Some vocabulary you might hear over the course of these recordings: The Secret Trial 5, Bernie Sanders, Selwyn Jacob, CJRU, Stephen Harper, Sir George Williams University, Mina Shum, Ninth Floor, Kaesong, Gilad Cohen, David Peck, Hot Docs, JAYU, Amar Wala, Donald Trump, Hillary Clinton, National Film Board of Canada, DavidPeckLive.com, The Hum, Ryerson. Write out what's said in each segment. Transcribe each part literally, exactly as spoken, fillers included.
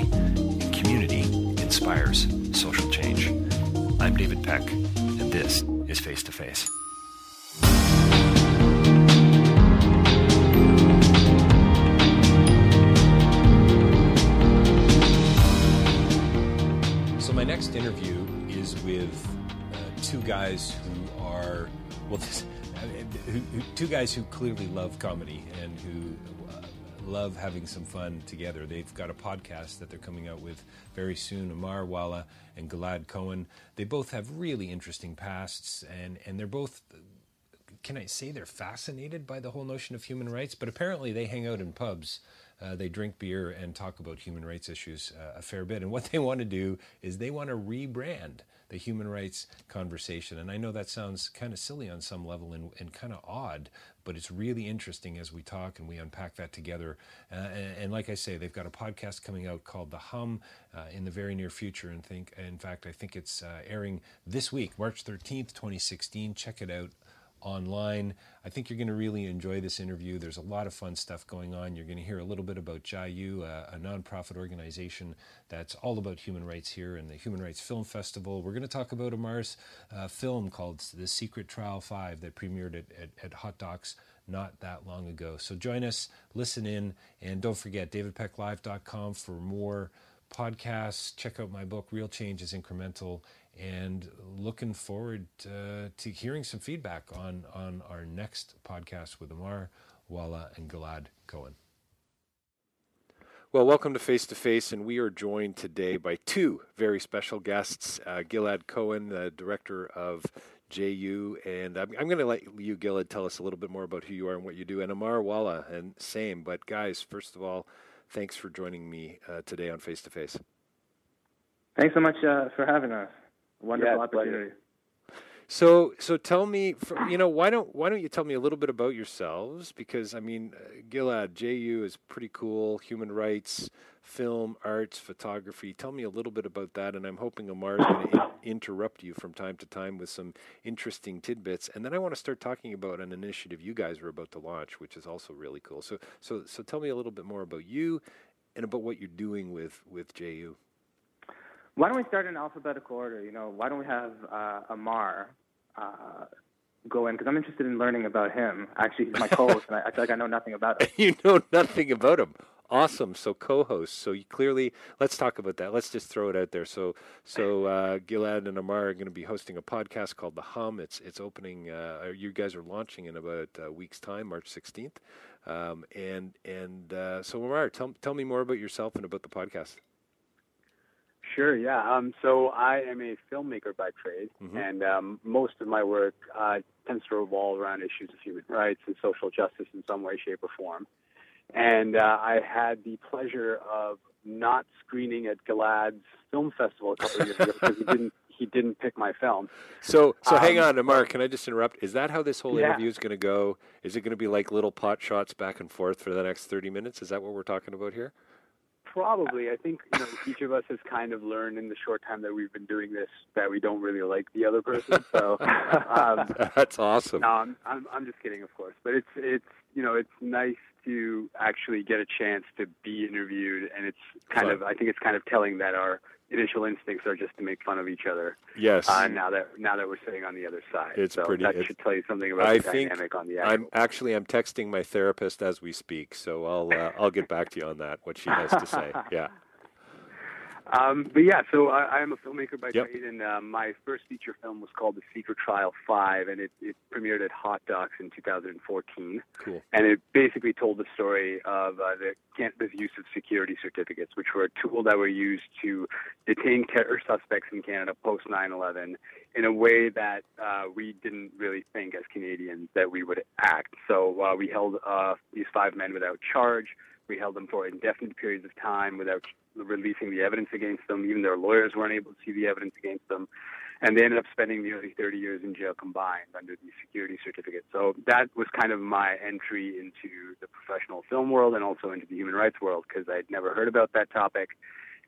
and community inspires social change. I'm David Peck, and this is Face to Face. My next interview is with uh, two guys who are, well, this, I mean, who, who, two guys who clearly love comedy and who uh, love having some fun together. They've got a podcast that they're coming out with very soon, Amar Wala and Gilad Cohen. They both have really interesting pasts, and, and they're both, can I say they're fascinated by the whole notion of human rights? But apparently they hang out in pubs. Uh, they drink beer and talk about human rights issues uh, a fair bit. And what they want to do is they want to rebrand the human rights conversation. And I know that sounds kind of silly on some level and, and kind of odd, but it's really interesting as we talk and we unpack that together. Uh, and, and like I say, they've got a podcast coming out called The Hum uh, in the very near future. And think, in fact, I think it's uh, airing this week, March thirteenth, twenty sixteen. Check it out online. I think you're going to really enjoy this interview. There's a lot of fun stuff going on. You're going to hear a little bit about J A Y U, a, a nonprofit organization that's all about human rights here, and the Human Rights Film Festival. We're going to talk about Amar's uh, film called The Secret Trial five that premiered at, at, at Hot Docs not that long ago. So join us, listen in, and don't forget David Peck Live dot com for more podcasts. Check out my book, Real Change is Incremental. And looking forward uh, to hearing some feedback on, on our next podcast with Amar Wala and Gilad Cohen. Well, welcome to Face to Face, and we are joined today by two very special guests, uh, Gilad Cohen, the director of J A Y U, and I'm, I'm going to let you, Gilad, tell us a little bit more about who you are and what you do, and Amar Wala, and same. But guys, first of all, thanks for joining me uh, today on Face to Face. Thanks so much uh, for having us. Wonderful yeah, opportunity. So, so tell me, for, you know, why don't why don't you tell me a little bit about yourselves? Because I mean, Gilad, J A Y U is pretty cool. Human rights, film, arts, photography. Tell me a little bit about that. And I'm hoping Amar is going to in- interrupt you from time to time with some interesting tidbits. And then I want to start talking about an initiative you guys are about to launch, which is also really cool. So, so, so tell me a little bit more about you and about what you're doing with with J A Y U. Why don't we start in alphabetical order? You know, why don't we have uh, Amar uh, go in? Because I'm interested in learning about him. Actually, he's my co-host, and I, I feel like I know nothing about him. You know nothing about him. Awesome. So co-host. So you clearly, let's talk about that. Let's just throw it out there. So, so uh, Gilad and Amar are going to be hosting a podcast called The Hum. It's it's opening. Uh, you guys are launching in about a week's time, March sixteenth. Um, and and uh, so Amar, tell tell me more about yourself and about the podcast. Sure, yeah. Um, so I am a filmmaker by trade, mm-hmm. and um, most of my work uh, tends to revolve around issues of human rights and social justice in some way, shape, or form. And uh, I had the pleasure of not screening at Gilad's film festival a couple of years ago because he didn't he didn't pick my film. So, so um, hang on, Amar, can I just interrupt? Is that how this whole yeah. interview is going to go? Is it going to be like little pot shots back and forth for the next thirty minutes? Is that what we're talking about here? Probably. I think, you know, each of us has kind of learned in the short time that we've been doing this that we don't really like the other person. So um, that's awesome. No, I'm, I'm I'm just kidding, of course. But it's it's you know it's nice to actually get a chance to be interviewed, and it's kind Fun. of I think it's kind of telling that our initial instincts are just to make fun of each other. Yes. Uh, now that now that we're sitting on the other side, it's so pretty. That it's, should tell you something about I the think dynamic on the. Actual. I'm actually I'm texting my therapist as we speak, so I'll uh, I'll get back to you on that. What she has to say. Yeah. Um, but yeah, so I, I'm a filmmaker by yep. trade, and uh, my first feature film was called The Secret Trial five, and it, it premiered at Hot Docs in two thousand fourteen. Cool. And it basically told the story of uh, the Canada's use of security certificates, which were a tool that were used to detain terror suspects in Canada post nine eleven in a way that uh, we didn't really think as Canadians that we would act. So uh, we held uh, these five men without charge. We held them for indefinite periods of time without releasing the evidence against them. Even their lawyers weren't able to see the evidence against them. And they ended up spending nearly thirty years in jail combined under these security certificates. So that was kind of my entry into the professional film world and also into the human rights world, because I'd never heard about that topic.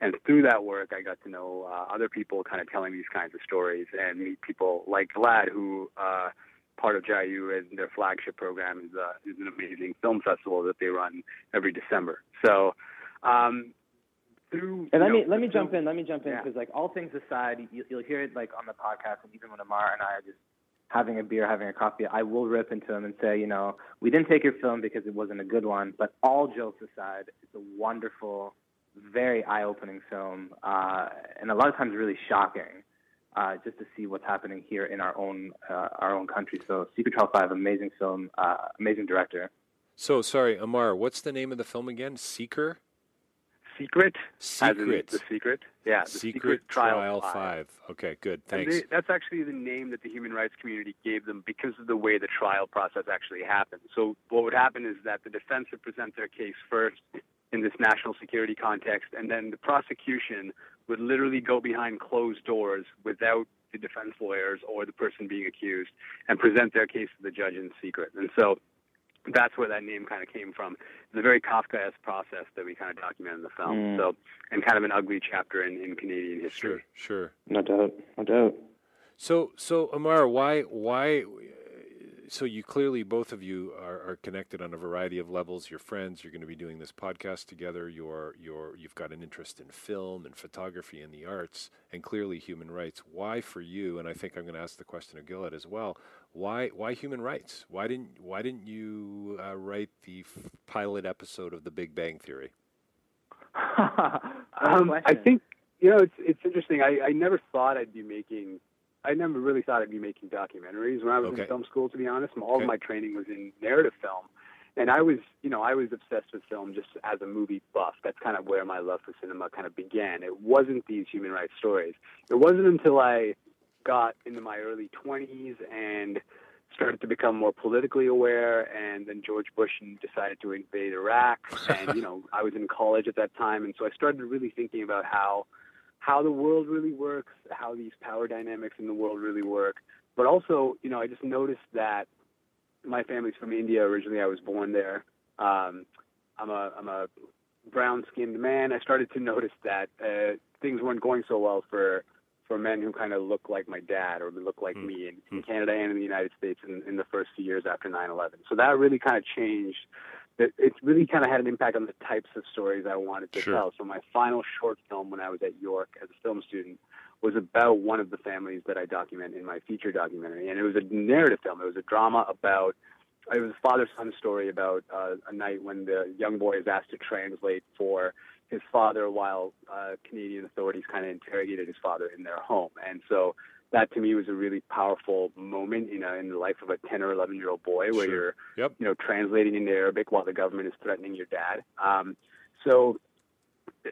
And through that work, I got to know uh, other people kind of telling these kinds of stories and meet people like Vlad, who uh, – part of J A Y U, and their flagship program is, uh, is an amazing film festival that they run every December. So, um, through and let me know, let me jump in. Let me jump in because, yeah. like, all things aside, you, you'll hear it like on the podcast, and even when Amar and I are just having a beer, having a coffee, I will rip into him and say, you know, we didn't take your film because it wasn't a good one. But all jokes aside, it's a wonderful, very eye-opening film, uh, and a lot of times really shocking. Uh, just to see what's happening here in our own uh, our own country. So Secret Trial five, amazing film, uh, amazing director. So, sorry, Amar, what's the name of the film again? Seeker? Secret? Secret. The Secret? Yeah, The Secret, Secret Trial, Trial five. five. Okay, good, thanks. They, that's actually the name that the human rights community gave them because of the way the trial process actually happened. So what would happen is that the defense would present their case first in this national security context, and then the prosecution would literally go behind closed doors without the defense lawyers or the person being accused and present their case to the judge in secret. And so that's where that name kind of came from. It's a very Kafkaesque process that we kind of document in the film. Mm. So, and kind of an ugly chapter in, in Canadian history. Sure, sure. No doubt, no doubt. So, so Amar, why, why... So you clearly, both of you are, are connected on a variety of levels. You're friends. You're going to be doing this podcast together. You're, you're, you've got an interest in film and photography and the arts, and clearly human rights. Why for you? And I think I'm going to ask the question of Gilad as well. Why, why human rights? Why didn't, why didn't you uh, write the f- pilot episode of The Big Bang Theory? um, I think you know it's, it's interesting. I, I never thought I'd be making. I never really thought I'd be making documentaries when I was okay. in film school, to be honest. All okay. of my training was in narrative film. And I was, you know, I was obsessed with film just as a movie buff. That's kind of where my love for cinema kind of began. It wasn't these human rights stories. It wasn't until I got into my early twenties and started to become more politically aware, and then George Bush decided to invade Iraq. And, you know, I was in college at that time, and so I started really thinking about how how the world really works, how these power dynamics in the world really work. But also, you know, I just noticed that my family's from India. Originally, I was born there. Um, I'm a, I'm a brown-skinned man. I started to notice that uh, things weren't going so well for, for men who kind of look like my dad or look like mm-hmm. me in, in Canada and in the United States in, in the first few years after nine eleven. So that really kind of changed. It really kind of had an impact on the types of stories I wanted to sure. tell. So my final short film when I was at York as a film student was about one of the families that I document in my feature documentary. And it was a narrative film. It was a drama about – it was a father-son story about uh, a night when the young boy is asked to translate for his father while uh, Canadian authorities kind of interrogated his father in their home. And so that to me was a really powerful moment, you know, in the life of a ten or eleven year old boy where sure. you're, yep. you know, translating into Arabic while the government is threatening your dad. Um, so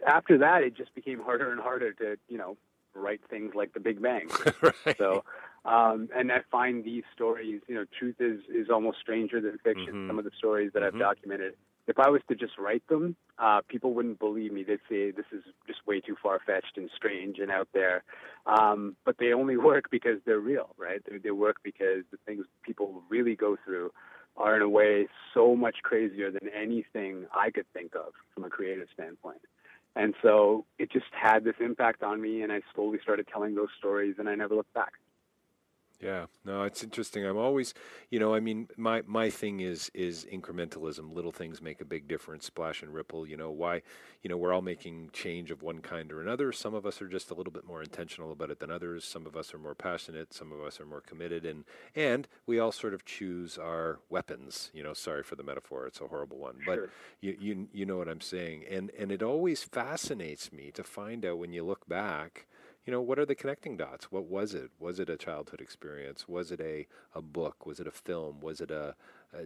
after that, it just became harder and harder to, you know, write things like The Big Bang. right. So, um, and I find these stories, you know, truth is, is almost stranger than fiction. Mm-hmm. Some of the stories that mm-hmm. I've documented, if I was to just write them, uh, people wouldn't believe me. They'd say this is just way too far-fetched and strange and out there. Um, but they only work because they're real, right? They, they work because the things people really go through are in a way so much crazier than anything I could think of from a creative standpoint. And so it just had this impact on me, and I slowly started telling those stories, and I never looked back. Yeah, no, it's interesting. I'm always, you know, I mean, my, my thing is is incrementalism. Little things make a big difference, splash and ripple. You know, why, you know, we're all making change of one kind or another. Some of us are just a little bit more intentional about it than others. Some of us are more passionate. Some of us are more committed. And, and we all sort of choose our weapons. You know, sorry for the metaphor. It's a horrible one. But sure. you, you you know what I'm saying. And and it always fascinates me to find out when you look back, you know, what are the connecting dots? What was it? Was it a childhood experience? Was it a, a book? Was it a film? Was it a, a,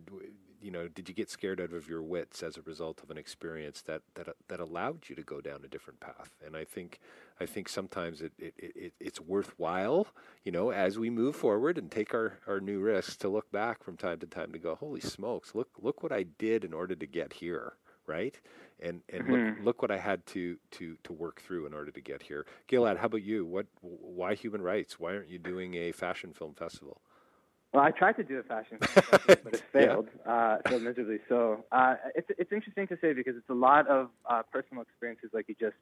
you know, did you get scared out of your wits as a result of an experience that that, that allowed you to go down a different path? And I think I think sometimes it, it, it it's worthwhile, you know, as we move forward and take our, our new risks to look back from time to time to go, holy smokes, look look what I did in order to get here, right? And and mm-hmm. look, look what I had to, to, to work through in order to get here. Gilad, how about you? What? Why human rights? Why aren't you doing a fashion film festival? Well, I tried to do a fashion film festival, but it failed yeah. uh, so miserably. So uh, it's it's interesting to say because it's a lot of uh, personal experiences, like you just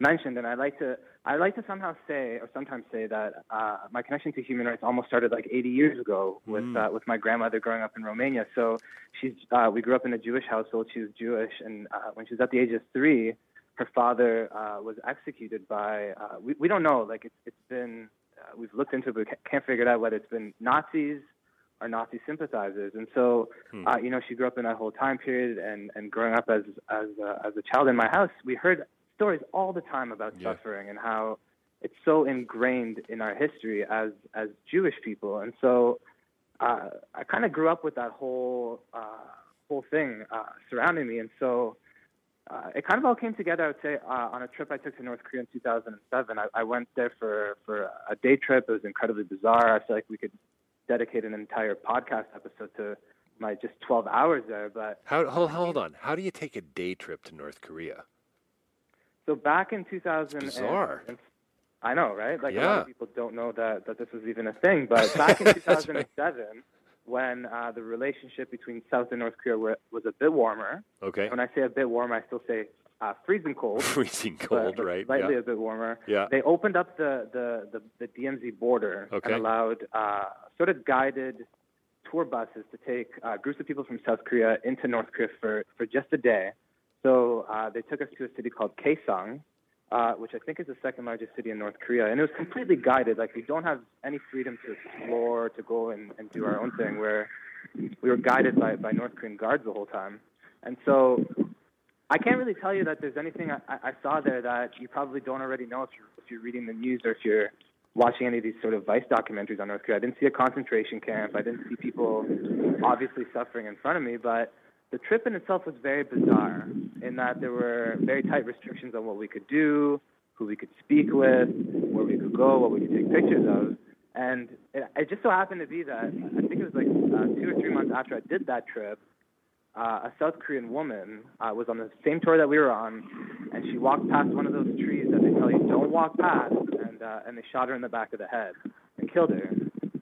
mentioned. And I like to I like to somehow say, or sometimes say that uh, my connection to human rights almost started like eighty years ago with mm. uh, with my grandmother growing up in Romania. So she's uh, we grew up in a Jewish household. She was Jewish, and uh, when she was at the age of three, her father uh, was executed by uh, we we don't know like it's it's been uh, we've looked into it, but we can't figure it out whether it's been Nazis or Nazi sympathizers. And so mm. uh, you know she grew up in that whole time period, and, and growing up as as uh, as a child in my house, we heard stories all the time about yeah. suffering and how it's so ingrained in our history as as Jewish people. And so uh, I kind of grew up with that whole uh, whole thing uh, surrounding me. And so uh, it kind of all came together, I would say, uh, on a trip I took to North Korea in two thousand seven. I, I went there for, for a day trip. It was incredibly bizarre. I feel like we could dedicate an entire podcast episode to my just twelve hours there. But how, hold, hold on. How do you take a day trip to North Korea? So back in two thousand, it's bizarre. And, and, I know, right? Like yeah. a lot of people don't know that, that this was even a thing. But back in two thousand seven, right. when uh, the relationship between South and North Korea were, was a bit warmer. Okay. When I say a bit warmer, I still say uh, freezing cold. Freezing cold, but, right? But slightly yeah. a bit warmer. Yeah. They opened up the the, the, the D M Z border okay. and allowed uh, sort of guided tour buses to take uh, groups of people from South Korea into North Korea for, for just a day. So uh, they took us to a city called Kaesong, uh, which I think is the second largest city in North Korea. And it was completely guided. Like, we don't have any freedom to explore, to go and, and do our own thing, where we were guided by, by North Korean guards the whole time. And so I can't really tell you that there's anything I, I saw there that you probably don't already know if you're, if you're reading the news or if you're watching any of these sort of vice documentaries on North Korea. I didn't see a concentration camp. I didn't see people obviously suffering in front of me, but the trip in itself was very bizarre in that there were very tight restrictions on what we could do, who we could speak with, where we could go, what we could take pictures of. And it, it just so happened to be that, I think it was like uh, two or three months after I did that trip, uh, a South Korean woman uh, was on the same tour that we were on, and she walked past one of those trees that they tell you don't walk past, and, uh, and they shot her in the back of the head and killed her.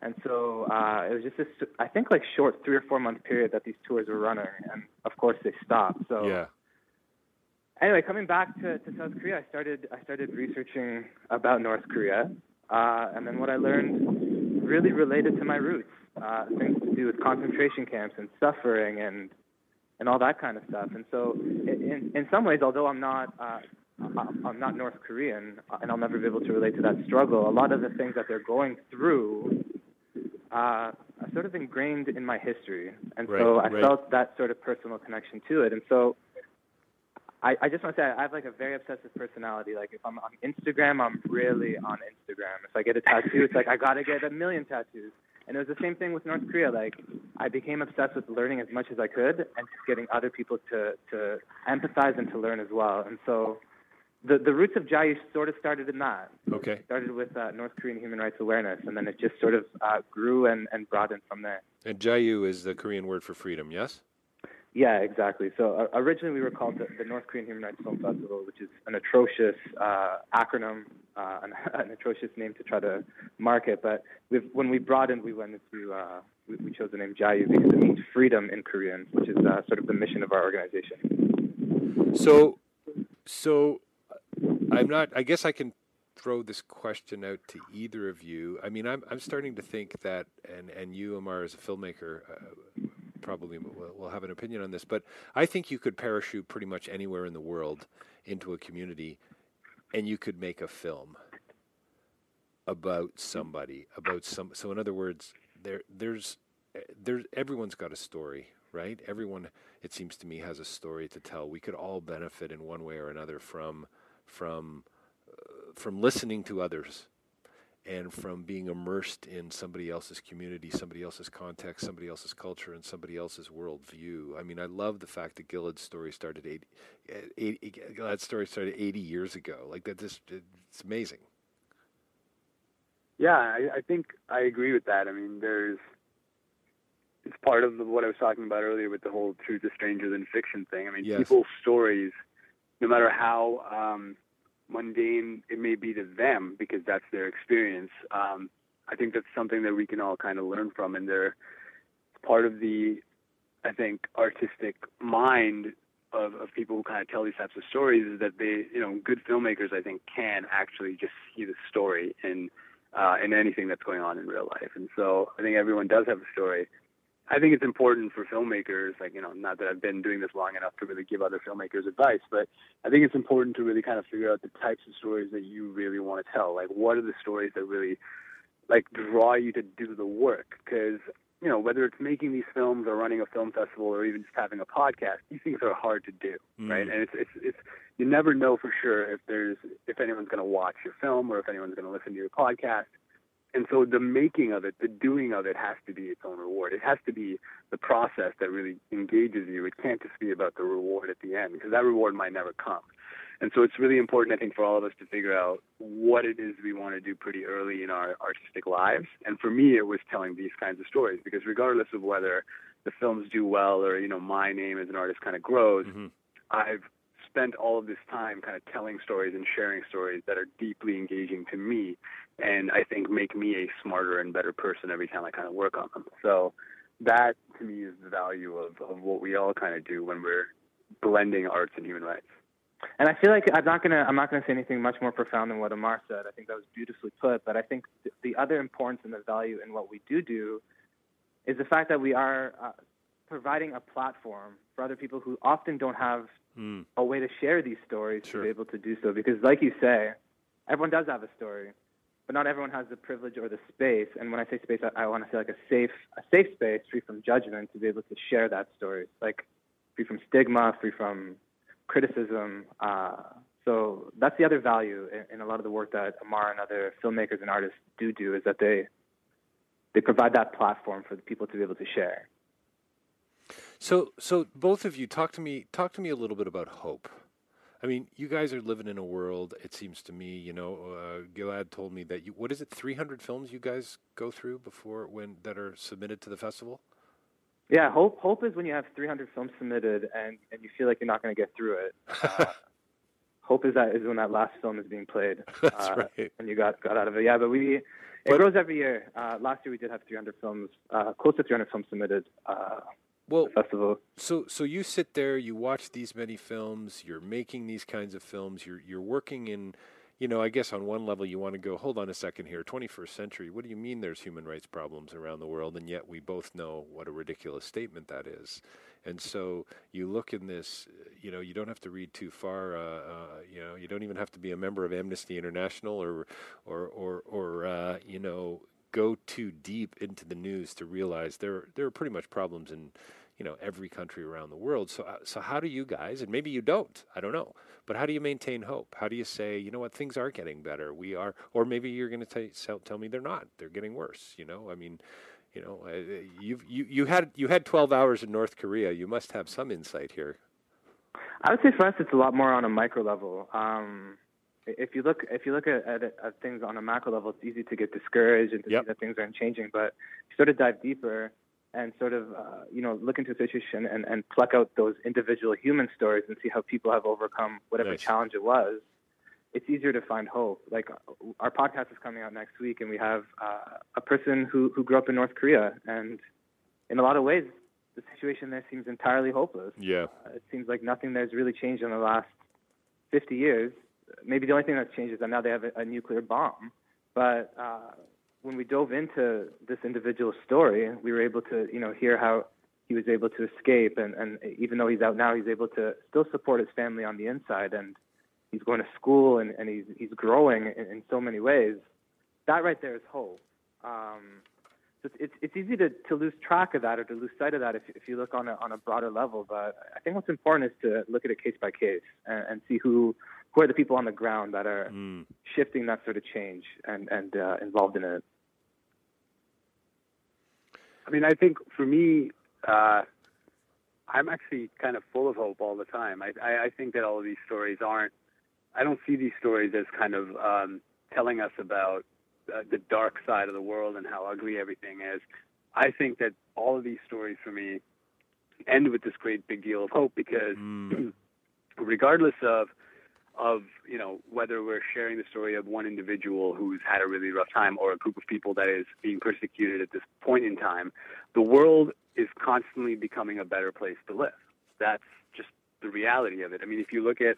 And so uh, it was just this, I think, like short three or four month period that these tours were running. And of course they stopped. So yeah. anyway, coming back to, to South Korea, I started I started researching about North Korea. Uh, and then what I learned really related to my roots, uh, things to do with concentration camps and suffering and and all that kind of stuff. And so in, in some ways, although I'm not uh, I'm not North Korean and I'll never be able to relate to that struggle, a lot of the things that they're going through Uh, sort of ingrained in my history. And right, so I right. felt that sort of personal connection to it. And so I, I just want to say I have like a very obsessive personality. Like if I'm on Instagram, I'm really on Instagram. If I get a tattoo, it's like I got to get a million tattoos. And it was the same thing with North Korea. Like I became obsessed with learning as much as I could and just getting other people to, to empathize and to learn as well. And so The the roots of JAYU sort of started in that. Okay. It started with uh, North Korean human rights awareness, and then it just sort of uh, grew and, and broadened from there. And JAYU is the Korean word for freedom, yes? Yeah, exactly. So uh, originally we were called the, the North Korean Human Rights Film Festival, which is an atrocious uh, acronym, uh, an, an atrocious name to try to market. But we've, when we broadened, we went into uh, we, we chose the name JAYU because it means freedom in Korean, which is uh, sort of the mission of our organization. So So I'm not, I guess I can throw this question out to either of you. I mean, I'm I'm starting to think that, and, and you, Amar, as a filmmaker, uh, probably will, will have an opinion on this, but I think you could parachute pretty much anywhere in the world into a community and you could make a film about somebody, about some, so in other words, there, there's, there's, everyone's got a story, right? Everyone, it seems to me, has a story to tell. We could all benefit in one way or another from, from, uh, from listening to others and from being immersed in somebody else's community, somebody else's context, somebody else's culture, and somebody else's worldview. I mean, I love the fact that Gilad's story started eighty, eighty Gilad's story started eighty years ago. Like that, just it's amazing. Yeah, I, I think I agree with that. I mean, there's, it's part of the, what I was talking about earlier with the whole truth is stranger than fiction thing. I mean, yes. People's stories, no matter how um, mundane it may be to them, because that's their experience, um, I think that's something that we can all kind of learn from. And they're part of the, I think, artistic mind of, of people who kind of tell these types of stories is that they, you know, good filmmakers, I think, can actually just see the story and Uh, and anything that's going on in real life. And so I think everyone does have a story. I think it's important for filmmakers, like, you know, not that I've been doing this long enough to really give other filmmakers advice, but I think it's important to really kind of figure out the types of stories that you really want to tell. Like, what are the stories that really, like, draw you to do the work? Because, you know, whether it's making these films or running a film festival or even just having a podcast, these things are hard to do, mm-hmm. right? And it's, it's, it's, you never know for sure if there's, if anyone's going to watch your film or if anyone's going to listen to your podcast. And so the making of it, the doing of it has to be its own reward. It has to be the process that really engages you. It can't just be about the reward at the end, because that reward might never come. And so it's really important, I think, for all of us to figure out what it is we want to do pretty early in our artistic lives. And for me, it was telling these kinds of stories, because regardless of whether the films do well or, you know, my name as an artist kind of grows, mm-hmm. I've spent all of this time kind of telling stories and sharing stories that are deeply engaging to me, and I think make me a smarter and better person every time I kind of work on them. So that, to me, is the value of, of what we all kind of do when we're blending arts and human rights. And I feel like I'm not gonna I'm not gonna say anything much more profound than what Amar said. I think that was beautifully put. But I think th- the other importance and the value in what we do do is the fact that we are uh, providing a platform for other people who often don't have mm. a way to share these stories sure. to be able to do so. Because, like you say, everyone does have a story, but not everyone has the privilege or the space. And when I say space, I, I want to say like a safe a safe space, free from judgment, to be able to share that story, like free from stigma, free from criticism. Uh, so that's the other value in, in a lot of the work that Amar and other filmmakers and artists do do, is that they they provide that platform for the people to be able to share. So, so both of you, talk to me talk to me a little bit about hope. I mean, you guys are living in a world, it seems to me, you know, uh, Gilad told me that you, what is it, three hundred films you guys go through before when that are submitted to the festival? Yeah, hope hope is when you have three hundred films submitted and, and you feel like you're not going to get through it. Uh, hope is that is when that last film is being played. That's uh, right. And you got, got out of it. Yeah, but we it but, grows every year. Uh, last year we did have three hundred films, uh, close to three hundred films submitted. Uh, well, the festival. So so you sit there, you watch these many films, you're making these kinds of films, you're you're working in, you know, I guess on one level you want to go, hold on a second here, twenty-first century, what do you mean there's human rights problems around the world? And yet we both know what a ridiculous statement that is. And so you look in this, you know, you don't have to read too far, uh, uh, you know, you don't even have to be a member of Amnesty International or, or, or, or uh, you know, go too deep into the news to realize there, there are pretty much problems in, you know, every country around the world. So uh, so how do you guys, and maybe you don't, I don't know, but how do you maintain hope? How do you say, you know what, things are getting better? We are, or maybe you're going to tell tell me they're not. They're getting worse, you know? I mean, you know, uh, you've, you you had you had twelve hours in North Korea. You must have some insight here. I would say for us it's a lot more on a micro level. Um, if you look if you look at, at, at things on a macro level, it's easy to get discouraged and to yep. see that things aren't changing, but if you sort of dive deeper and sort of, uh, you know, look into the situation and, and pluck out those individual human stories and see how people have overcome whatever nice. challenge it was, it's easier to find hope. Like, our podcast is coming out next week, and we have uh, a person who, who grew up in North Korea. And in a lot of ways, the situation there seems entirely hopeless. Yeah, uh, it seems like nothing there's really changed in the last fifty years, maybe the only thing that's changed is that now they have a, a nuclear bomb. But uh, when we dove into this individual's story, we were able to, you know, hear how he was able to escape. And, and even though he's out now, he's able to still support his family on the inside. And he's going to school, and, and he's he's growing in, in so many ways. That right there is hope. Um, so it's it's easy to, to lose track of that or to lose sight of that if if you look on a, on a broader level. But I think what's important is to look at it case by case and, and see who who are the people on the ground that are mm. shifting that sort of change and and uh, involved in it. I mean, I think for me, uh, I'm actually kind of full of hope all the time. I, I I think that all of these stories aren't. I don't see these stories as kind of um, telling us about uh, the dark side of the world and how ugly everything is. I think that all of these stories for me end with this great big deal of hope because mm. regardless of, of, you know, whether we're sharing the story of one individual who's had a really rough time or a group of people that is being persecuted at this point in time, the world is constantly becoming a better place to live. That's just the reality of it. I mean, if you look at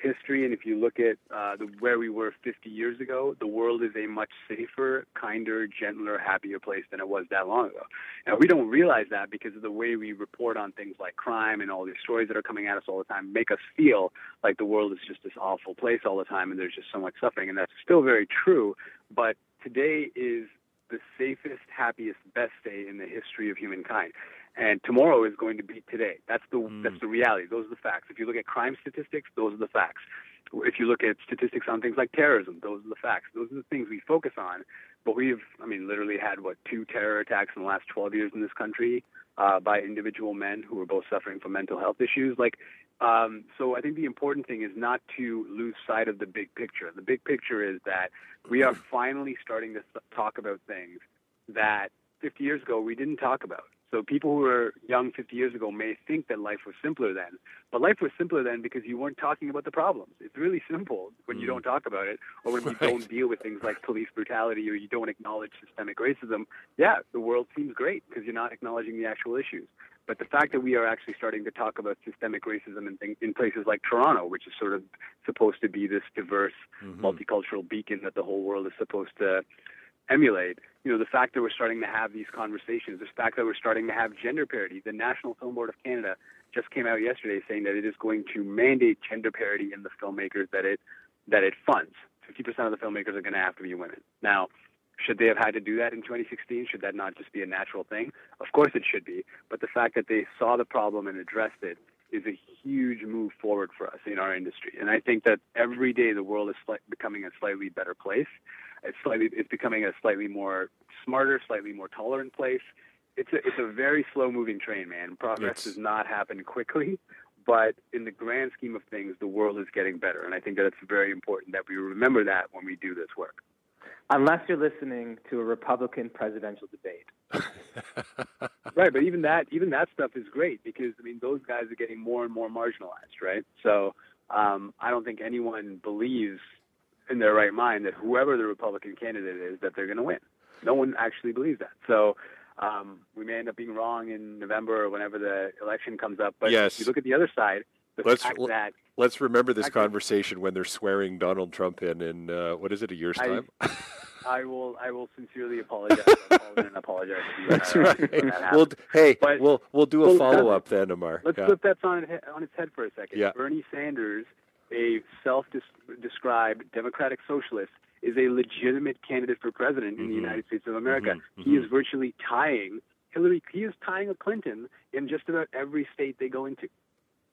history, and if you look at uh, the, where we were fifty years ago, the world is a much safer, kinder, gentler, happier place than it was that long ago. Now, we don't realize that because of the way we report on things like crime and all these stories that are coming at us all the time make us feel like the world is just this awful place all the time and there's just so much suffering, and that's still very true, but today is the safest, happiest, best day in the history of humankind. And tomorrow is going to be today. That's the mm. that's the reality. Those are the facts. If you look at crime statistics, those are the facts. If you look at statistics on things like terrorism, those are the facts. Those are the things we focus on. But we've, I mean, literally had, what, two terror attacks in the last twelve years in this country uh, by individual men who were both suffering from mental health issues. Like, um, so I think the important thing is not to lose sight of the big picture. The big picture is that we are finally starting to talk about things that fifty years ago we didn't talk about. So people who were young fifty years ago may think that life was simpler then, but life was simpler then because you weren't talking about the problems. It's really simple when you don't talk about it or when right. you don't deal with things like police brutality or you don't acknowledge systemic racism. Yeah, the world seems great because you're not acknowledging the actual issues. But the fact that we are actually starting to talk about systemic racism in, things, in places like Toronto, which is sort of supposed to be this diverse, mm-hmm. multicultural beacon that the whole world is supposed to emulate, you know, the fact that we're starting to have these conversations, the fact that we're starting to have gender parity. The National Film Board of Canada just came out yesterday saying that it is going to mandate gender parity in the filmmakers that it that it funds. fifty percent of the filmmakers are going to have to be women. Now, should they have had to do that in twenty sixteen? Should that not just be a natural thing? Of course it should be. But the fact that they saw the problem and addressed it is a huge move forward for us in our industry. And I think that every day the world is sli- becoming a slightly better place. It's slightly, it's becoming a slightly more smarter, slightly more tolerant place. It's a, it's a very slow-moving train, man. Progress it's... does not happen quickly, but in the grand scheme of things, the world is getting better. And I think that it's very important that we remember that when we do this work. Unless you're listening to a Republican presidential debate. Right, but even that even that stuff is great because, I mean, those guys are getting more and more marginalized, right? So um, I don't think anyone believes in their right mind that whoever the Republican candidate is, that they're going to win. No one actually believes that. So um, we may end up being wrong in November or whenever the election comes up. But yes. If you look at the other side, the let's, fact that... Let's remember this conversation when they're swearing Donald Trump in, in uh, what is it, a year's I, time? I will I will sincerely apologize. I'll call in and apologize to you. That's right. We'll, hey, but we'll we'll do a follow-up then, Amar. Let's yeah. flip that on, on its head for a second. Yeah. Bernie Sanders, a self-described democratic socialist, is a legitimate candidate for president mm-hmm. in the United States of America. Mm-hmm. He is virtually tying Hillary. He is tying a Clinton in just about every state they go into.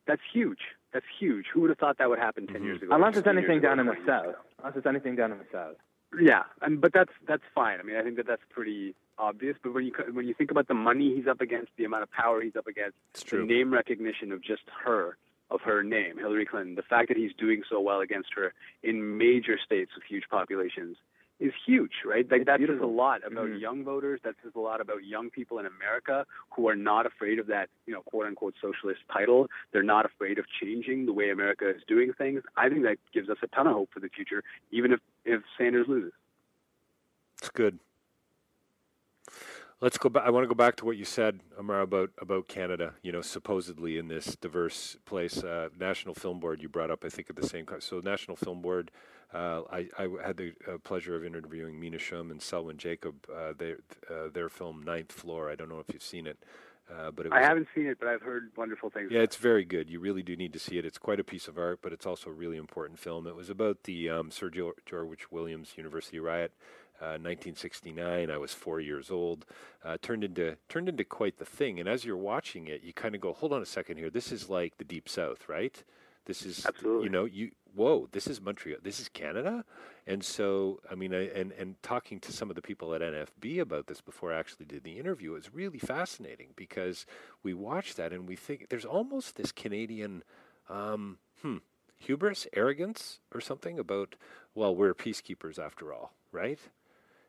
That's huge. That's huge. Who would have thought that would happen ten mm-hmm. years ago? Unless it's anything down in the South. Unless it's anything down in the South. Yeah, and but that's that's fine. I mean, I think that that's pretty obvious. But when you when you think about the money he's up against, the amount of power he's up against, the name recognition of just her, of her name, Hillary Clinton, the fact that he's doing so well against her in major states with huge populations is huge, right? Like, that says a lot about mm-hmm. young voters. That says a lot about young people in America who are not afraid of that, you know, quote-unquote socialist title. They're not afraid of changing the way America is doing things. I think that gives us a ton of hope for the future, even if, if Sanders loses. It's good. Let's go back. I want to go back to what you said, Amar, about about Canada. You know, supposedly in this diverse place, uh, National Film Board. You brought up, I think, at the same time. So, National Film Board. Uh, I, I had the uh, pleasure of interviewing Mina Shum and Selwyn Jacob. Uh, their uh, their film Ninth Floor. I don't know if you've seen it, uh, but it was, I haven't seen it, but I've heard wonderful things. Yeah, it's very good. You really do need to see it. It's quite a piece of art, but it's also a really important film. It was about the um, Sir George Williams University riot. Uh, nineteen sixty-nine. I was four years old. Uh, turned into turned into quite the thing. And as you're watching it, you kind of go, "Hold on a second here. This is like the Deep South, right? This is absolutely. You know, you whoa. This is Montreal. This is Canada." And so, I mean, I, and and talking to some of the people at N F B about this before I actually did the interview, it was really fascinating because we watch that and we think there's almost this Canadian um, hmm, hubris, arrogance, or something about, well, we're peacekeepers after all, right?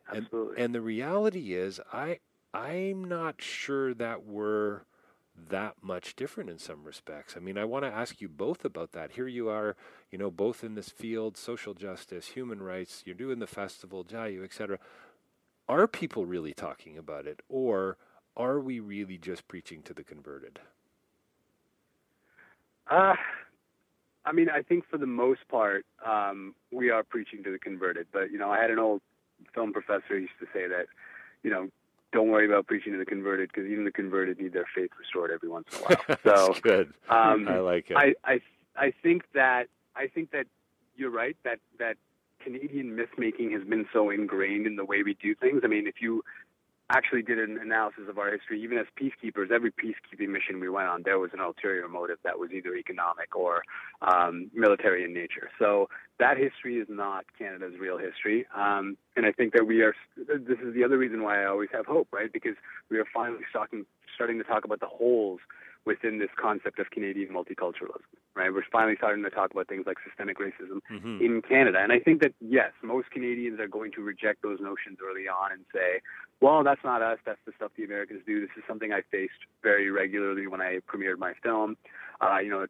And, and the reality is, I, I'm not sure that we're that much different in some respects. I mean, I want to ask you both about that. Here you are, you know, both in this field, social justice, human rights, you're doing the festival, J A Y U, et cetera. Are people really talking about it, or are we really just preaching to the converted? Uh, I mean, I think for the most part, um, we are preaching to the converted. But, you know, I had an old film professor used to say that, you know, don't worry about preaching to the converted because even the converted need their faith restored every once in a while. So that's good. Um, I like it. I, I I think that I think that you're right that that Canadian mythmaking has been so ingrained in the way we do things. I mean, if you actually did an analysis of our history, even as peacekeepers, every peacekeeping mission we went on, there was an ulterior motive that was either economic or um, military in nature. So that history is not Canada's real history. Um, and I think that we are, this is the other reason why I always have hope, right? Because we are finally starting, starting to talk about the holes within this concept of Canadian multiculturalism, right? We're finally starting to talk about things like systemic racism mm-hmm. in Canada. And I think that, yes, most Canadians are going to reject those notions early on and say, well, that's not us. That's the stuff the Americans do. This is something I faced very regularly when I premiered my film. Uh, you know,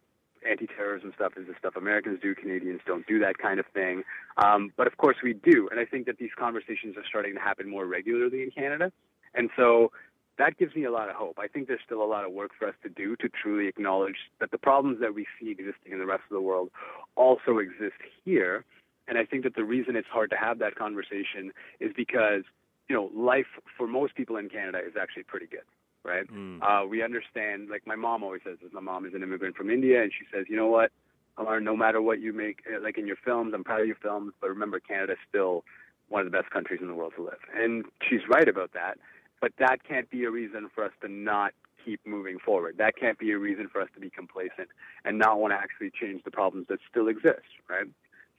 anti-terrorism stuff is the stuff Americans do. Canadians don't do that kind of thing. Um, but, of course, we do. And I think that these conversations are starting to happen more regularly in Canada. And so that gives me a lot of hope. I think there's still a lot of work for us to do to truly acknowledge that the problems that we see existing in the rest of the world also exist here. And I think that the reason it's hard to have that conversation is because, you know, life for most people in Canada is actually pretty good, right? Mm. Uh, we understand, like my mom always says this, my mom is an immigrant from India, and she says, you know what, Amar, no matter what you make, like in your films, I'm proud of your films, but remember, Canada's still one of the best countries in the world to live. And she's right about that. But that can't be a reason for us to not keep moving forward. That can't be a reason for us to be complacent and not want to actually change the problems that still exist, right?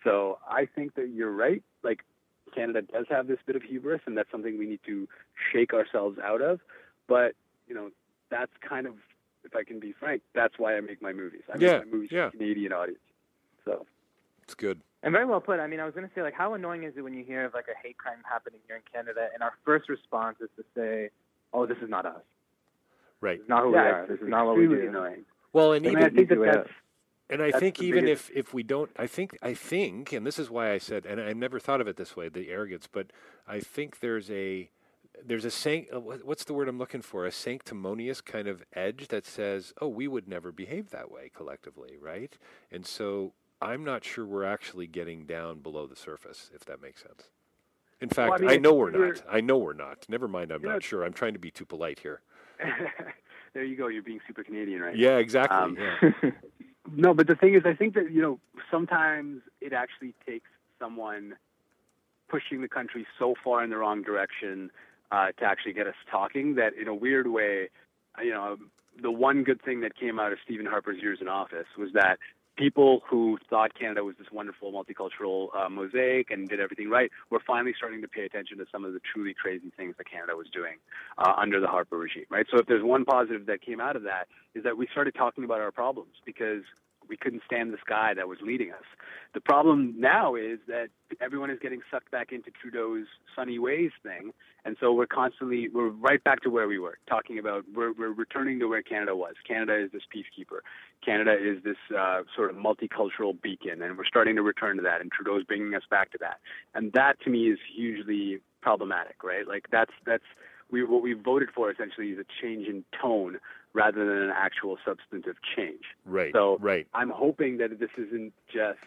So I think that you're right. Like, Canada does have this bit of hubris, and that's something we need to shake ourselves out of. But, you know, that's kind of, if I can be frank, that's why I make my movies. I yeah, make my movies yeah. for the Canadian audience. So it's good. And very well put. I mean, I was going to say, like, how annoying is it when you hear of, like, a hate crime happening here in Canada, and our first response is to say, oh, this is not us. Right. This is not who yeah, we are. This is not what we do. Annoying. Well, and, and even, I think that that's, and I that's think even biggest. if if we don't, I think, I think, and this is why I said, and I never thought of it this way, the arrogance, but I think there's a, there's a, sanct, what's the word I'm looking for? A sanctimonious kind of edge that says, oh, we would never behave that way collectively, right? And so I'm not sure we're actually getting down below the surface, if that makes sense. In fact, well, I, mean, I know we're not. I know we're not. Never mind, I'm not sure. I'm trying to be too polite here. There you go. You're being super Canadian right yeah, now. Exactly. Um, yeah. No, but the thing is, I think that, you know, sometimes it actually takes someone pushing the country so far in the wrong direction uh, to actually get us talking that, in a weird way, you know, the one good thing that came out of Stephen Harper's years in office was that people who thought Canada was this wonderful multicultural uh, mosaic and did everything right were finally starting to pay attention to some of the truly crazy things that Canada was doing uh, under the Harper regime, right? So if there's one positive that came out of that is that we started talking about our problems because we couldn't stand this guy that was leading us. The problem now is that everyone is getting sucked back into Trudeau's sunny ways thing, and so we're constantly, we're right back to where we were, talking about, we're, we're returning to where Canada was. Canada is this peacekeeper. Canada is this uh, sort of multicultural beacon, and we're starting to return to that, and Trudeau's bringing us back to that. And that, to me, is hugely problematic, right? Like, that's that's we what we voted for essentially is a change in tone rather than an actual substantive change. Right. So right. I'm hoping that this isn't just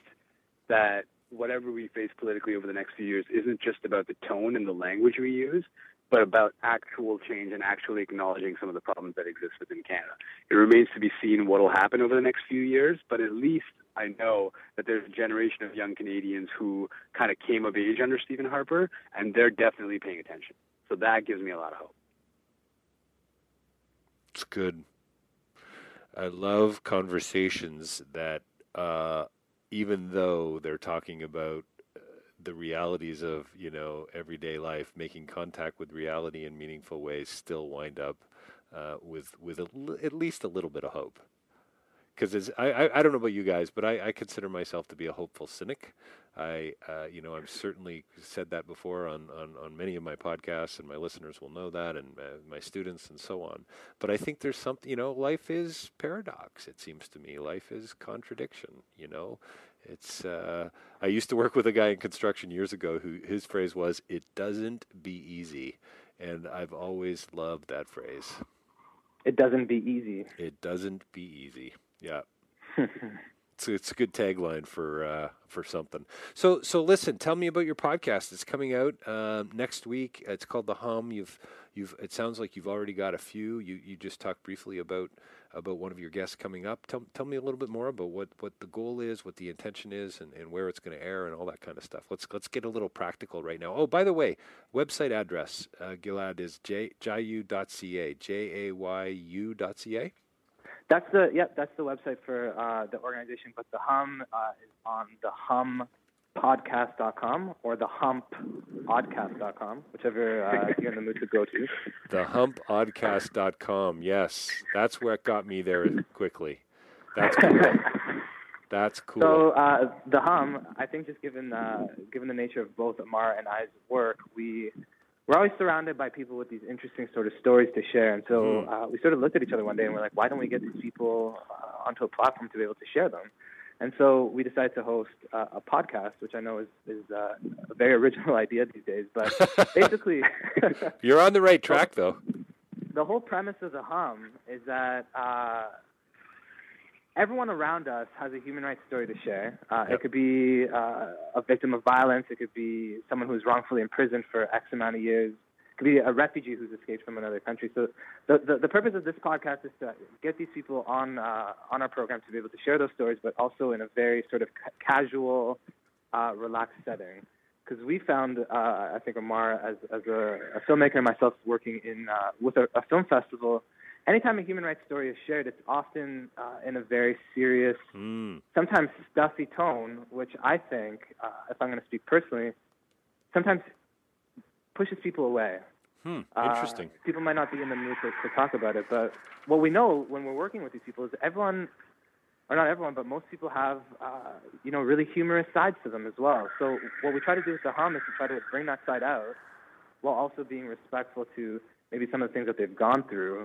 that whatever we face politically over the next few years isn't just about the tone and the language we use, but about actual change and actually acknowledging some of the problems that exist within Canada. It remains to be seen what will happen over the next few years, but at least I know that there's a generation of young Canadians who kind of came of age under Stephen Harper, and they're definitely paying attention. So that gives me a lot of hope. It's good. I love conversations that, uh, even though they're talking about the realities of, you know, everyday life, making contact with reality in meaningful ways, still wind up uh, with with a, at least a little bit of hope. Because I, I I don't know about you guys, but I, I consider myself to be a hopeful cynic. I uh, you know, I've certainly said that before on, on, on many of my podcasts, and my listeners will know that, and my, my students and so on. But I think there's something, you know, life is paradox, it seems to me. Life is contradiction, you know. It's, uh, I used to work with a guy in construction years ago who, his phrase was, "It doesn't be easy." And I've always loved that phrase. It doesn't be easy. It doesn't be easy. Yeah. it's, it's a good tagline for, uh, for something. So, so listen, tell me about your podcast. It's coming out, uh, next week. It's called The Hum. You've, you've, it sounds like you've already got a few. You, you just talked briefly about, about one of your guests coming up. Tell, tell me a little bit more about what, what the goal is, what the intention is, and, and where it's going to air and all that kind of stuff. Let's let's get a little practical right now. Oh, by the way, website address, uh, Gilad, is jayu dot c a, J A Y U dot C A? That's the, yeah, that's the website for uh, the organization, but The Hum uh, is on the hum podcast dot com or the hump podcast dot com, whichever uh, you're in the mood to go to. the hump podcast dot com, yes. That's what got me there quickly. That's cool. That's cool. So uh, The Hum, I think just given uh, given the nature of both Amar and I's work, we... We're always surrounded by people with these interesting sort of stories to share. And so uh, we sort of looked at each other one day and we're like, why don't we get these people uh, onto a platform to be able to share them? And so we decided to host uh, a podcast, which I know is, is uh, a very original idea these days. But basically... You're on the right track, though. The whole premise of The Hum is that... Uh, Everyone around us has a human rights story to share. Uh, yep. It could be uh, a victim of violence. It could be someone who's wrongfully imprisoned for X amount of years. It could be a refugee who's escaped from another country. So the the, the purpose of this podcast is to get these people on uh, on our program to be able to share those stories, but also in a very sort of ca- casual, uh, relaxed setting. Because we found, uh, I think, Amar, as, as a, a filmmaker and myself working in uh, with a, a film festival, anytime a human rights story is shared, it's often uh, in a very serious, mm. sometimes stuffy tone, which I think, uh, if I'm going to speak personally, sometimes pushes people away. Hmm, interesting. Uh, people might not be in the mood to, to talk about it, but what we know when we're working with these people is everyone, or not everyone, but most people have, uh, you know, really humorous sides to them as well. So what we try to do with The Hum is to try to bring that side out while also being respectful to maybe some of the things that they've gone through.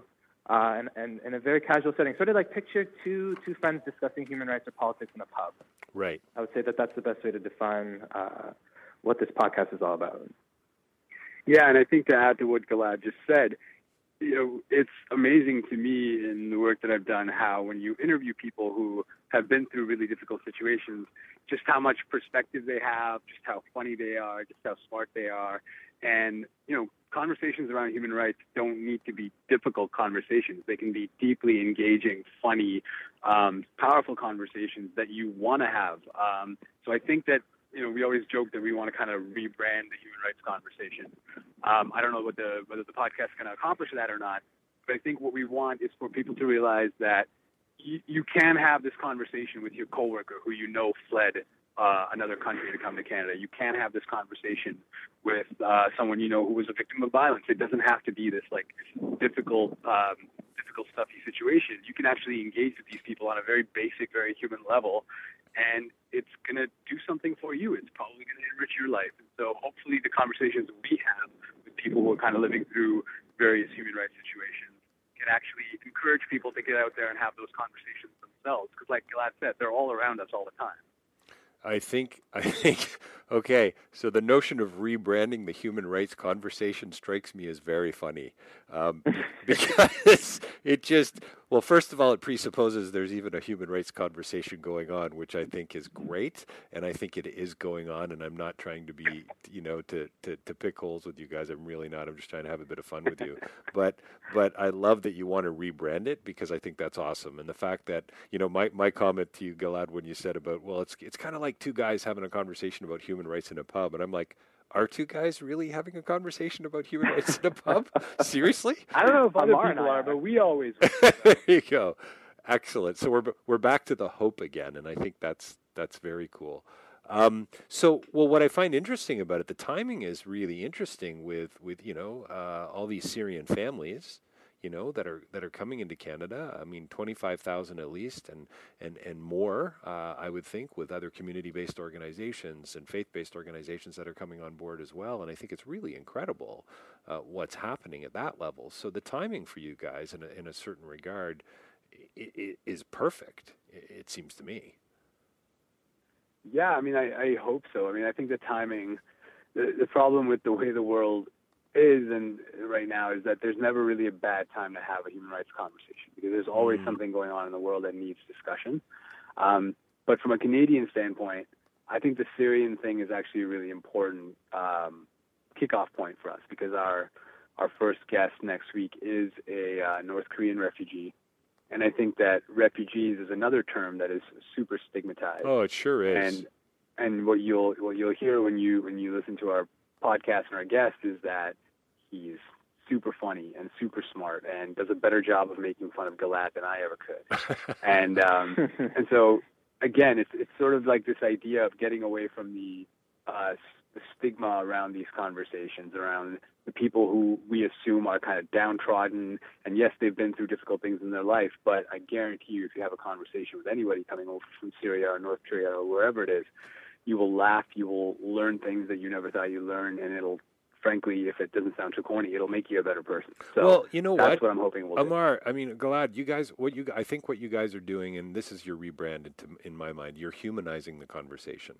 Uh, and, and in a very casual setting, sort of like picture two two friends discussing human rights or politics in a pub. Right. I would say that that's the best way to define uh, what this podcast is all about. Yeah, and I think to add to what Gilad just said, you know, it's amazing to me in the work that I've done how when you interview people who have been through really difficult situations, just how much perspective they have, just how funny they are, just how smart they are. And, you know, conversations around human rights don't need to be difficult conversations. They can be deeply engaging, funny, um, powerful conversations that you want to have. Um, so I think that, you know, we always joke that we want to kind of rebrand the human rights conversation. Um, I don't know what the, whether the podcast is going to accomplish that or not, but I think what we want is for people to realize that you, you can have this conversation with your coworker who you know fled Uh, another country to come to Canada. You can have this conversation with uh, someone you know who was a victim of violence. It doesn't have to be this like difficult, um, difficult stuffy situation. You can actually engage with these people on a very basic, very human level, and it's going to do something for you. It's probably going to enrich your life. And so hopefully the conversations we have with people who are kind of living through various human rights situations can actually encourage people to get out there and have those conversations themselves. Because like Gilad said, they're all around us all the time. I think, I think, okay, so the notion of rebranding the human rights conversation strikes me as very funny, um, because it just, well, first of all, it presupposes there's even a human rights conversation going on, which I think is great, and I think it is going on, and I'm not trying to be, you know, to, to, to pick holes with you guys. I'm really not. I'm just trying to have a bit of fun with you. But but I love that you want to rebrand it, because I think that's awesome. And the fact that, you know, my, my comment to you, Gilad, when you said about, well, it's it's kind of like two guys having a conversation about human rights in a pub, and I'm like, are two guys really having a conversation about human rights in a pub? Seriously? I don't know if other Amar people are, but we always are. There you go. Excellent. So we're we're back to the hope again, and I think that's that's very cool. Um, so, well, what I find interesting about it, the timing is really interesting with, with you know, uh, all these Syrian families, you know, that are that are coming into Canada. I mean, twenty-five thousand at least, and and and more, uh, I would think, with other community-based organizations and faith-based organizations that are coming on board as well. And I think it's really incredible uh, what's happening at that level. So the timing for you guys, in a, in a certain regard, i- i- is perfect. It seems to me. Yeah, I mean, I, I hope so. I mean, I think the timing, the, the problem with the way the world is and right now is that there's never really a bad time to have a human rights conversation, because there's always mm. something going on in the world that needs discussion. Um, but from a Canadian standpoint, I think the Syrian thing is actually a really important um, kickoff point for us, because our our first guest next week is a uh, North Korean refugee. And I think that refugees is another term that is super stigmatized. Oh, it sure is. And and what you'll what you'll hear when you when you listen to our podcast and our guest is that he's super funny and super smart and does a better job of making fun of Gilad than I ever could. and um, and so again, it's it's sort of like this idea of getting away from the, uh, the stigma around these conversations, around the people who we assume are kind of downtrodden, and yes, they've been through difficult things in their life, but I guarantee you, if you have a conversation with anybody coming over from Syria or North Korea or wherever it is, you will laugh, you will learn things that you never thought you learned, and it'll, frankly, if it doesn't sound too corny, it'll make you a better person. So well, you know that's what? what I'm hoping will Amar, do. I mean, Gilad, you guys, what you, I think what you guys are doing, and this is your rebrand in my mind, you're humanizing the conversation,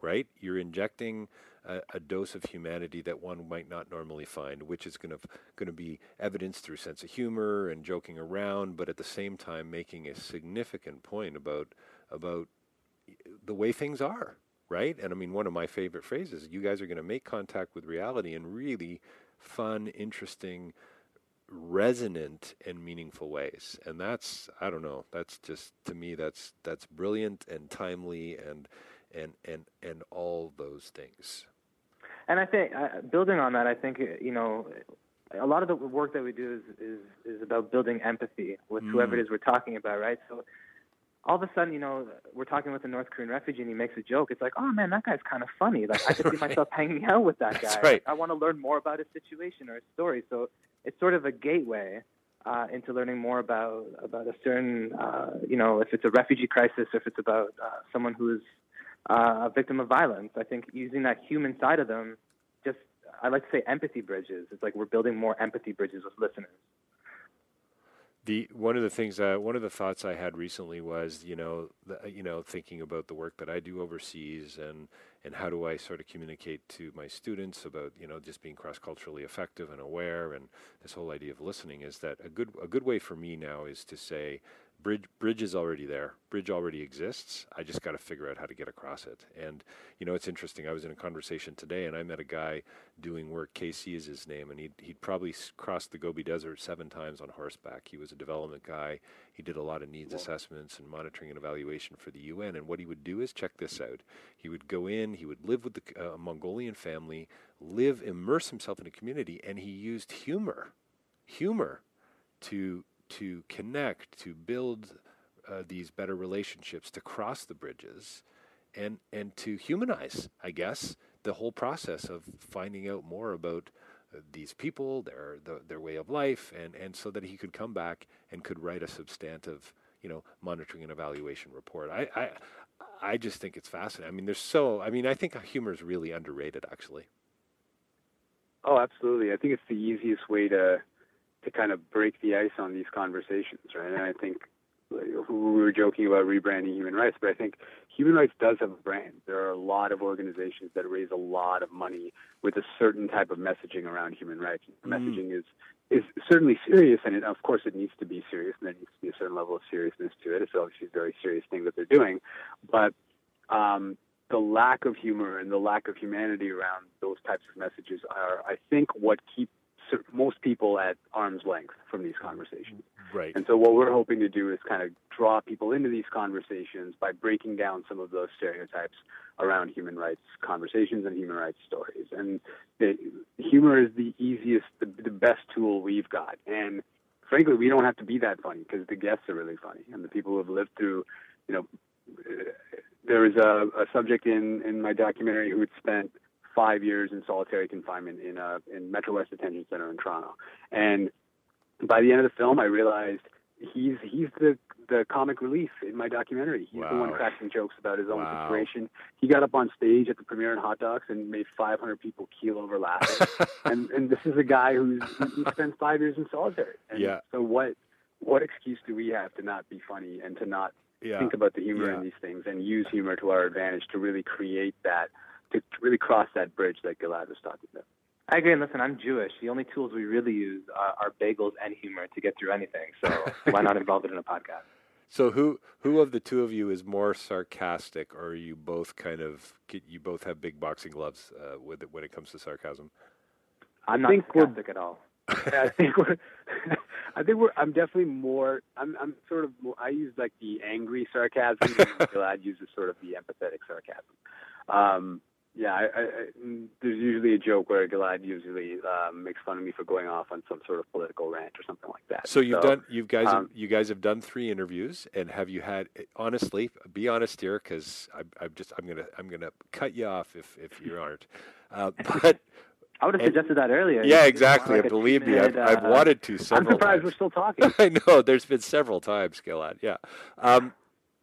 right? You're injecting a, a dose of humanity that one might not normally find, which is going to going to be evidenced through sense of humor and joking around, but at the same time making a significant point about about the way things are, right? And I mean, one of my favorite phrases, you guys are going to make contact with reality in really fun, interesting, resonant and meaningful ways. And that's, I don't know, that's just, to me, that's that's brilliant and timely and and and and all those things. And I think uh, building on that, I think, you know, a lot of the work that we do is is, is about building empathy with mm. whoever it is we're talking about, right? So all of a sudden, you know, we're talking with a North Korean refugee and he makes a joke. It's like, oh man, that guy's kind of funny. Like, I could right. see myself hanging out with that That's guy. Right. I want to learn more about his situation or his story. So it's sort of a gateway uh, into learning more about, about a certain, uh, you know, if it's a refugee crisis, if it's about uh, someone who is Uh, a victim of violence. I think using that human side of them, just, I like to say empathy bridges. It's like we're building more empathy bridges with listeners. The one of the things, uh, one of the thoughts I had recently was, you know, the, you know, thinking about the work that I do overseas and and how do I sort of communicate to my students about, you know, just being cross-culturally effective and aware, and this whole idea of listening is that a good a good way for me now is to say, Bridge, bridge is already there. Bridge already exists. I just got to figure out how to get across it. And, you know, it's interesting. I was in a conversation today, and I met a guy doing work. K C is his name, and he'd, he'd probably crossed the Gobi Desert seven times on horseback. He was a development guy. He did a lot of needs cool. assessments and monitoring and evaluation for the U N. And what he would do is, check this out, he would go in, he would live with the, uh, a Mongolian family, live, immerse himself in a community, and he used humor, humor to... to connect, to build uh, these better relationships, to cross the bridges, and and to humanize, I guess, the whole process of finding out more about uh, these people, their the, their way of life, and, and so that he could come back and could write a substantive, you know, monitoring and evaluation report. I I, I just think it's fascinating. I mean, there's so, I mean, I think humor is really underrated, actually. Oh, absolutely. I think it's the easiest way to... to kind of break the ice on these conversations, right? And I think who we were joking about rebranding human rights, but I think human rights does have a brand. There are a lot of organizations that raise a lot of money with a certain type of messaging around human rights. Mm. Messaging is is certainly serious, and it, of course it needs to be serious, and there needs to be a certain level of seriousness to it. It's obviously a very serious thing that they're doing, but um, the lack of humor and the lack of humanity around those types of messages are, I think, what keeps most people at arm's length from these conversations. Right. And so what we're hoping to do is kind of draw people into these conversations by breaking down some of those stereotypes around human rights conversations and human rights stories. And the, humor is the easiest, the, the best tool we've got. And frankly, we don't have to be that funny because the guests are really funny. And the people who have lived through, you know, there is a, a subject in, in my documentary who had spent five years in solitary confinement in a in Metro West Detention Center in Toronto. And by the end of the film, I realized he's he's the, the comic relief in my documentary. He's wow. the one cracking jokes about his own wow. situation. He got up on stage at the premiere in Hot Docs and made five hundred people keel over laughing. and and this is a guy who's who spent five years in solitary. And yeah. so what what excuse do we have to not be funny and to not yeah. think about the humor yeah. in these things and use humor to our advantage to really create that, to really cross that bridge that Gilad was talking about. I agree. And listen, I'm Jewish. The only tools we really use are, are bagels and humor to get through anything. So why not involve it in a podcast? So who who of the two of you is more sarcastic, or are you both kind of, you both have big boxing gloves uh, with it, when it comes to sarcasm? I'm not sarcastic at all. I think we're, I think we're, I'm definitely more, I'm I'm sort of, more, I use like the angry sarcasm, and Gilad uses sort of the empathetic sarcasm. Um, Yeah, I, I, there's usually a joke where Gilad usually um, makes fun of me for going off on some sort of political rant or something like that. So you've so, done, you guys, um, have, you guys have done three interviews, and have you had? Honestly, be honest here, because I'm, I'm just, I'm gonna, I'm gonna cut you off if if you aren't. Uh, but I would have suggested and, that earlier. Yeah, exactly. Like believe me, I've, uh, I've wanted to. Several I'm surprised times. We're still talking. I know. There's been several times, Gilad. Yeah. Um,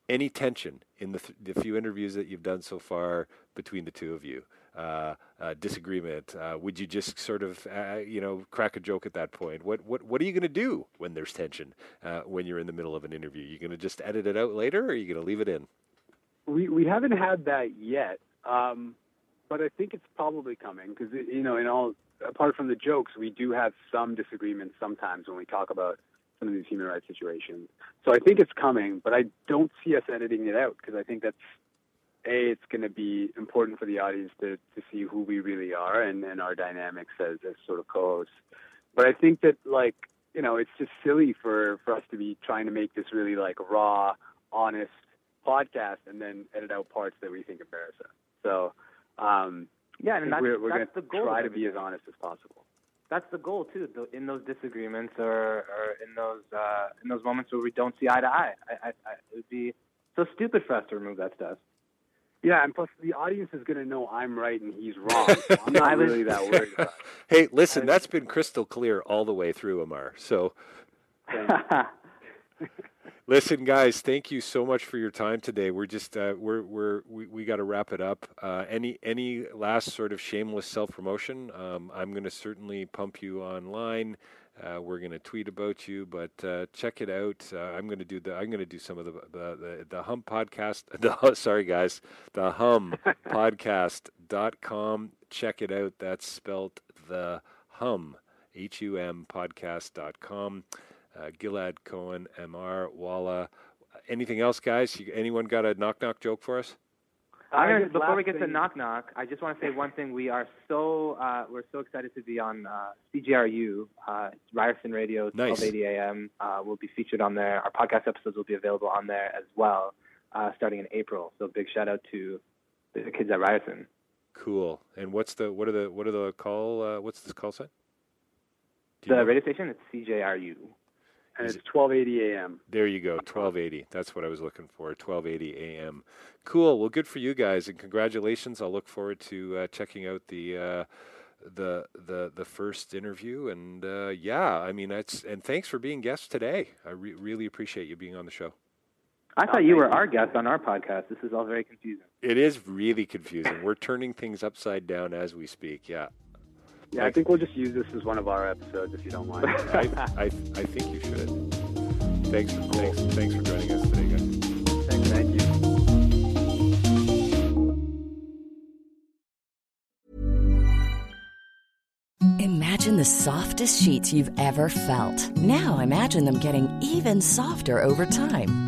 any tension in the, th- the few interviews that you've done so far between the two of you? Uh, uh, disagreement? Uh, would you just sort of, uh, you know, crack a joke at that point? What what what are you going to do when there's tension, uh, when you're in the middle of an interview? You going to just edit it out later, or are you going to leave it in? We we haven't had that yet, um, but I think it's probably coming because, you know, in all, apart from the jokes, we do have some disagreements sometimes when we talk about some of these human rights situations. So I think it's coming, but I don't see us editing it out because I think that's, A, it's going to be important for the audience to, to see who we really are and, and our dynamics as, as sort of co-hosts. But I think that, like, you know, it's just silly for, for us to be trying to make this really, like, raw, honest podcast and then edit out parts that we think embarrass us. So, um, yeah, and that's, we're, we're going to try to be as honest as possible. That's the goal too. In those disagreements, or, or in those uh, in those moments where we don't see eye to eye, I, I, I, it would be so stupid for us to remove that stuff. Yeah, and plus the audience is going to know I'm right and he's wrong. So I'm not really that worried about it. Hey, listen, I, that's been crystal clear all the way through, Amar. So, listen, guys, thank you so much for your time today. We're just uh, we're we're we, we got to wrap it up. Uh, any any last sort of shameless self promotion? Um, I'm going to certainly pump you online. Uh, we're going to tweet about you, but uh, check it out. Uh, I'm going to do the. I'm going to do some of the the the, the Hum podcast. The, sorry, guys, the Hum podcast dot com. Check it out. That's spelled the Hum, H U M podcast dot com. Uh, Gilad Cohen, Amar Wala. Anything else, guys? You, anyone got a knock knock joke for us? Uh, before we get thing. to knock knock, I just want to say one thing. We are so uh, we're so excited to be on uh, C J R U, uh, Ryerson Radio, twelve eighty a.m. Uh, we'll be featured on there. Our podcast episodes will be available on there as well, uh, starting in April. So big shout out to the kids at Ryerson. Cool. And what's the what are the what are the call? Uh, what's this call sign? The know? radio station. It's C J R U. And Is it's it? twelve eighty a.m. There you go, twelve eighty. That's what I was looking for, twelve eighty a.m. Cool. Well, good for you guys, and congratulations. I'll look forward to uh, checking out the uh, the the the first interview. And uh, yeah, I mean, that's and thanks for being guests today. I re- really appreciate you being on the show. I thought you were our guest on our podcast. This is all very confusing. It is really confusing. We're turning things upside down as we speak. Yeah. Yeah, I think we'll just use this as one of our episodes, if you don't mind. I, I, I think you should. Thanks for, cool. thanks, thanks for joining us today, guys. Thank, thank you. Imagine the softest sheets you've ever felt. Now imagine them getting even softer over time.